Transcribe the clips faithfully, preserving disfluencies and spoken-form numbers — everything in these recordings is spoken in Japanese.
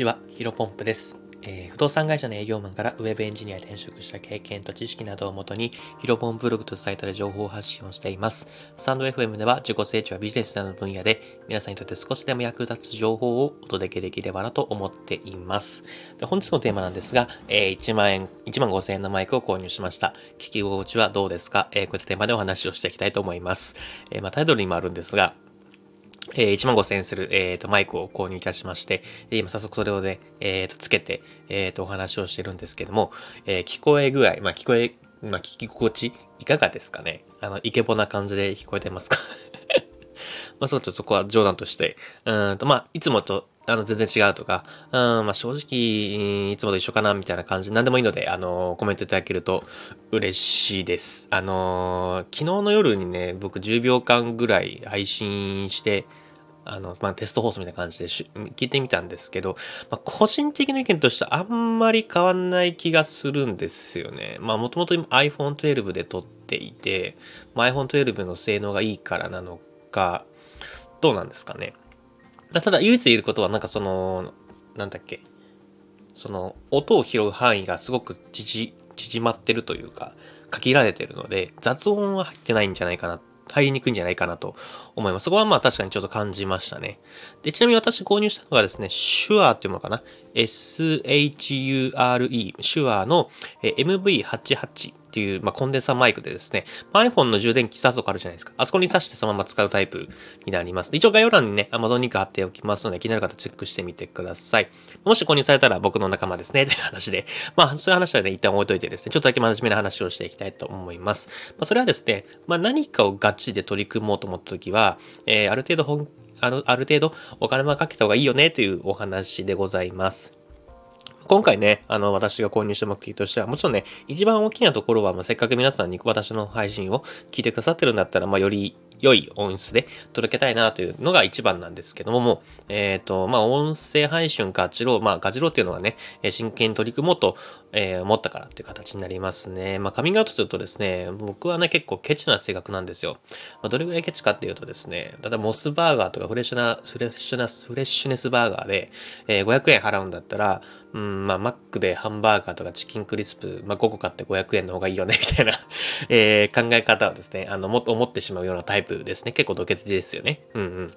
ちは、ヒロポンプです、えー、不動産会社の営業マンからウェブエンジニアに転職した経験と知識などをもとにヒロポンプブログというサイトで情報発信をしています。スタンド エフエム では自己成長やビジネスなどの分野で皆さんにとって少しでも役立つ情報をお届けできればなと思っています。で、本日のテーマなんですが、えー、いちまんごせんえんのマイクを購入しました。聞き心地はどうですか、えー、こういったテーマでお話をしていきたいと思います。えー、まあ、タイトルにもあるんですが、えー、いちまんごせんえんする、えー、とマイクを購入いたしまして、今早速それをね、えー、とつけて、えー、とお話をしてるんですけども、えー、聞こえ具合、まあ、聞こえ、まあ、聞き心地いかがですかね。あの、イケボな感じで聞こえてますかまあ、そう、ちょっとそこは冗談として、うーんと、まあ、いつもと、あの、全然違うとか、うーん、まあ、正直、いつもと一緒かな、みたいな感じ、なんでもいいので、あのー、コメントいただけると嬉しいです。あのー、昨日の夜にね、僕じゅうびょうかんぐらい配信して、あの、まあ、テスト放送みたいな感じで聞いてみたんですけど、まあ、個人的な意見としてあんまり変わんない気がするんですよね。まあ、もともと今 アイフォントゥエルブ で撮っていて、まあ、アイフォントゥエルブ の性能がいいからなのか、どうなんですかね。ただ唯一言えることは、なんかその、なんだっけ、その、音を拾う範囲がすごく縮、縮まってるというか、限られてるので、雑音は入ってないんじゃないかな、入りにくいんじゃないかなと思います。そこはまあ確かにちょっと感じましたね。で、ちなみに私購入したのがですね、シュア っていうものかな、エスエイチユーアールイー、シュア の エムブイはちじゅうはち。っていう、まあ、コンデンサーマイクでですね、まあ、iPhone の充電器挿すとこあるじゃないですか。あそこに挿してそのまま使うタイプになります。一応概要欄にね、Amazon リンク貼っておきますので、気になる方チェックしてみてください。もし購入されたら僕の仲間ですね、という話で。まあ、そういう話はね、一旦置いといてですね、ちょっとだけ真面目な話をしていきたいと思います。まあ、それはですね、まあ、何かをガチで取り組もうと思ったときは、えー、ある程度本、ある、ある程度お金はかけた方がいいよね、というお話でございます。今回ね、あの、私が購入した目的としては、もちろんね、一番大きなところは、まあ、せっかく皆さんに私の配信を聞いてくださってるんだったら、まあ、より良い音質で届けたいなというのが一番なんですけども、もう、えっと、まあ、音声配信ガチロー、まあ、ガチローっていうのはね、真剣に取り組もうと、えー、思ったからっていう形になりますね。まあ、カミングアウトするとですね、僕はね、結構ケチな性格なんですよ。まあ、どれぐらいケチかっていうとですね、ただモスバーガーとかフレッシュな、フレッシュな、フレッシュネスバーガーで、えー、ごひゃくえん払うんだったら、うん、まあ、マックでハンバーガーとかチキンクリスプ、まあ、ごこ買ってごひゃくえんの方がいいよね、みたいな、えー、考え方をですね、あの、もっと思ってしまうようなタイプですね。結構ドケチですよね。うんうん。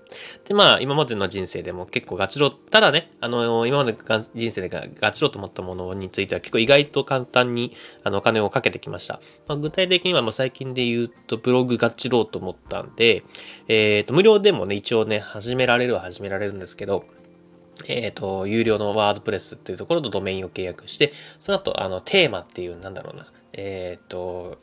で、まあ、今までの人生でも結構ガチロー、ただね、あの、今までの人生でガチローと思ったものについては結構意外と簡単に、あの、お金をかけてきました。まあ、具体的には、まあ、最近で言うと、ブログガチローと思ったんで、えっと、無料でもね、一応ね、始められるは始められるんですけど、えっと、有料のワードプレスっていうところとドメインを契約して、その後、あの、テーマっていう、なんだろうな、えっと、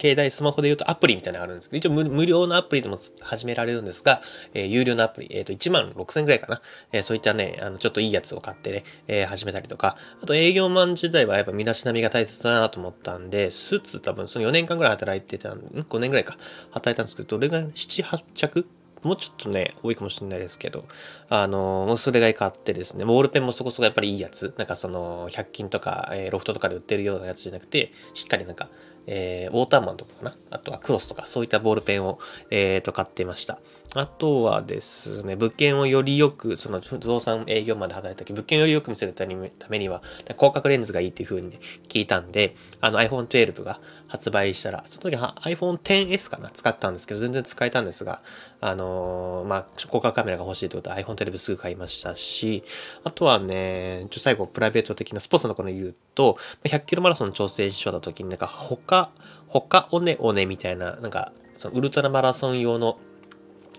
携帯、スマホで言うとアプリみたいなのがあるんですけど、一応 無, 無料のアプリでも始められるんですが、えー、有料のアプリ、えっ、ー、と、いちまんろくせんぐらいかな。えー、そういったね、あの、ちょっといいやつを買ってね、えー、始めたりとか、あと営業マン時代はやっぱ身だしなみが大切だなと思ったんで、スーツ多分そのよねんかんぐらい働いてたん、ごねんぐらいか、働いたんですけど、どれぐらい ?なな、はち 着もうちょっとね、多いかもしれないですけど、あのー、それが買ってですね、ボールペンもそこそこやっぱりいいやつ、なんかその、ひゃく均とか、えー、ロフトとかで売ってるようなやつじゃなくて、しっかりなんか、えー、ウォーターマンとかかな、あとはクロスとか、そういったボールペンを、えー、と買ってました。あとはですね、物件をよりよく、その不動産営業マンで働いた時、物件をよりよく見せるためには、広角レンズがいいっていう風に、ね、聞いたんで、あの アイフォントゥエルブ が発売したら、その時は アイフォンテンエス かな、使ったんですけど、全然使えたんですが、あのー、まあ、広角カメラが欲しいということで アイフォントゥエルブ すぐ買いましたし、あとはね、ちょ最後プライベート的なスポーツのところで言うと、ひゃっキロマラソンの挑戦しようだときに、なんか他、他オネオネみたいな、なんか、そのウルトラマラソン用の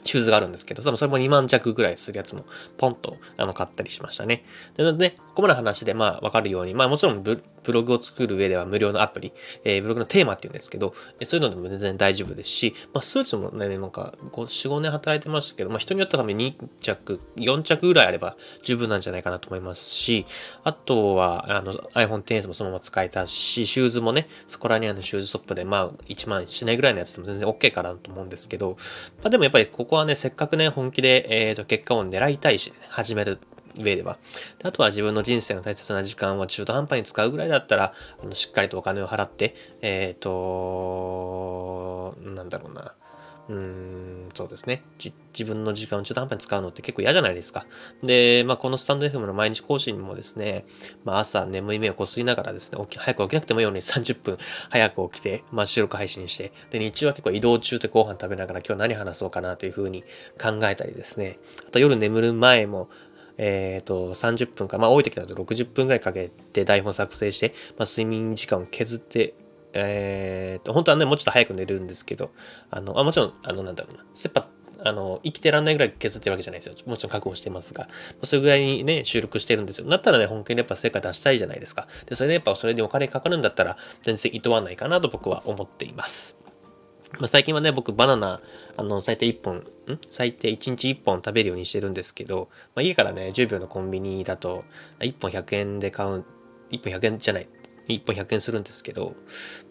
シューズがあるんですけど、多分それもにまんじゃくぐらいするやつも、ポンとあの買ったりしましたね。なので、ね、ここまでの話で、まあ、わかるように、まあ、もちろんブ、ブログを作る上では無料のアプリ、えー、ブログのテーマっていうんですけど、そういうのでも全然大丈夫ですし、まあ、数値もね、なんか、よん、ごねん働いてましたけど、まあ、人によっては多分にちゃく、よんちゃくぐらいあれば十分なんじゃないかなと思いますし、あとは、あの、アイフォンテンエス もそのまま使えたし、シューズもね、そこらにあるシューズショップで、まあ、いちまんしないぐらいのやつでも全然 OK かなと思うんですけど、まあ、でもやっぱりここははね、せっかくね、本気で、えっと、結果を狙いたいし、ね、始める上では。で、あとは自分の人生の大切な時間を中途半端に使うぐらいだったら、あのしっかりとお金を払って、えっと、なんだろうな。うーん、そうですね。じ自分の時間を中途半端に使うのって結構嫌じゃないですか。で、まあ、このスタンド エフエム の毎日更新もですね、まあ、朝眠い目をこすりながらですね、起き早く起きなくてもいいようにさんじゅっぷん早く起きて、まあ、収録配信して、で、日中は結構移動中でご飯食べながら今日何話そうかなというふうに考えたりですね、あと夜眠る前も、えっと、さんじゅっぷんか、まあ、多い時だとろくじゅっぷんくらいかけて台本作成して、まあ、睡眠時間を削って、えー、と本当はね、もうちょっと早く寝るんですけど、あのあもちろん、あのなんだろうな、切羽あの生きてらんないぐらい削ってるわけじゃないですよ。もちろん覚悟してますが、それぐらいにね、収録してるんですよ。だったらね、本気でやっぱ成果出したいじゃないですか。で、それでやっぱそれでお金かかるんだったら、全然厭わないかなと僕は思っています。まあ、最近はね、僕、バナナ、あの、最低いっぽん、ん最低いちにちいっぽん食べるようにしてるんですけど、まあ、家からね、じゅうびょうのコンビニだと、いっぽんひゃくえんで買う、いっぽんひゃくえんじゃない。いっぽんひゃくえんするんですけど、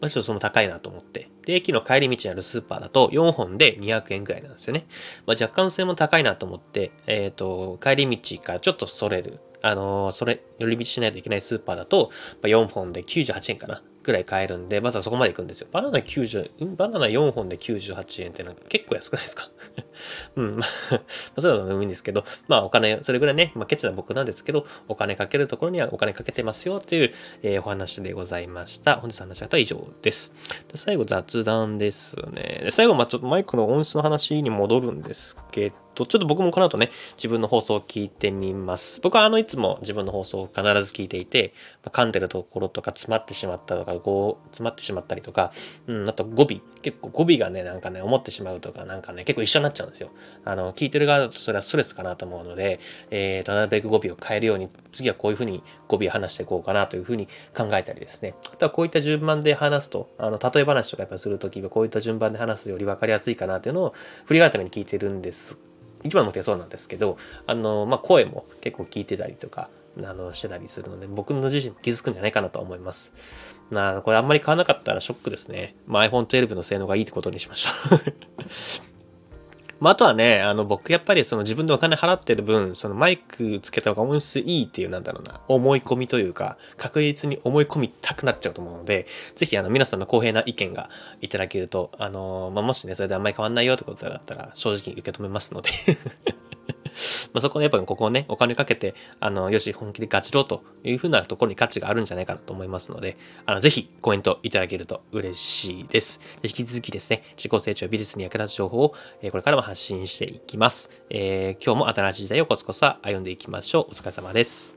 まあ、ちょっとその高いなと思って。で、駅の帰り道にあるスーパーだとよんほんでにひゃくえんぐらいなんですよね。まあ、若干性も高いなと思って、えっと、帰り道からちょっとそれる。あのー、それ、寄り道しないといけないスーパーだと、まあ、よんほんできゅうじゅうはちえんかな。ぐらい買えるんで、まずはそこまで行くんですよ。バナナきゅうじゅう、バナナよんほんできゅうじゅうはちえんってなんか結構安くないですかうん。まあ、そういうのもいいんですけど、まあお金、それぐらいね、まあケチな僕なんですけど、お金かけるところにはお金かけてますよという、えー、お話でございました。本日の話し方は以上です。で最後雑談ですね。で最後、まあちょっとマイクの音質の話に戻るんですけど、ちょっと僕もこの後ね、自分の放送を聞いてみます。僕はあの、いつも自分の放送を必ず聞いていて、噛んでるところとか詰まってしまったとか、こう、詰まってしまったりとか、うん、あと語尾。結構語尾がね、なんかね、思ってしまうとか、なんかね、結構一緒になっちゃうんですよ。あの、聞いてる側だとそれはストレスかなと思うので、えー、なるべく語尾を変えるように、次はこういうふうに語尾を話していこうかなというふうに考えたりですね。あとはこういった順番で話すと、あの、例え話とかやっぱするときは、こういった順番で話すより分かりやすいかなというのを、振り返るために聞いてるんです。一番の手はそうなんですけど、あの、まあ、声も結構聞いてたりとか、あの、してたりするので、僕の自身気づくんじゃないかなと思います。なあ、これあんまり買わなかったらショックですね。まあ、アイフォンじゅうに の性能がいいってことにしました。まあ、あとはね、あの、僕やっぱりその自分でお金払ってる分、そのマイクつけた方が音質いいっていう、なんだろうな、思い込みというか、確実に思い込みたくなっちゃうと思うので、ぜひあの、皆さんの公平な意見がいただけると、あの、まあ、もしね、それであんまり変わんないよってことだったら、正直受け止めますので。まあそこでやっぱりここをね、お金かけて、あの、よし、本気でガチろうというふうなところに価値があるんじゃないかなと思いますので、あの、ぜひコメントいただけると嬉しいです。で引き続きですね、自己成長、美術に役立つ情報を、えー、これからも発信していきます。えー、今日も新しい時代をコツコツ歩んでいきましょう。お疲れ様です。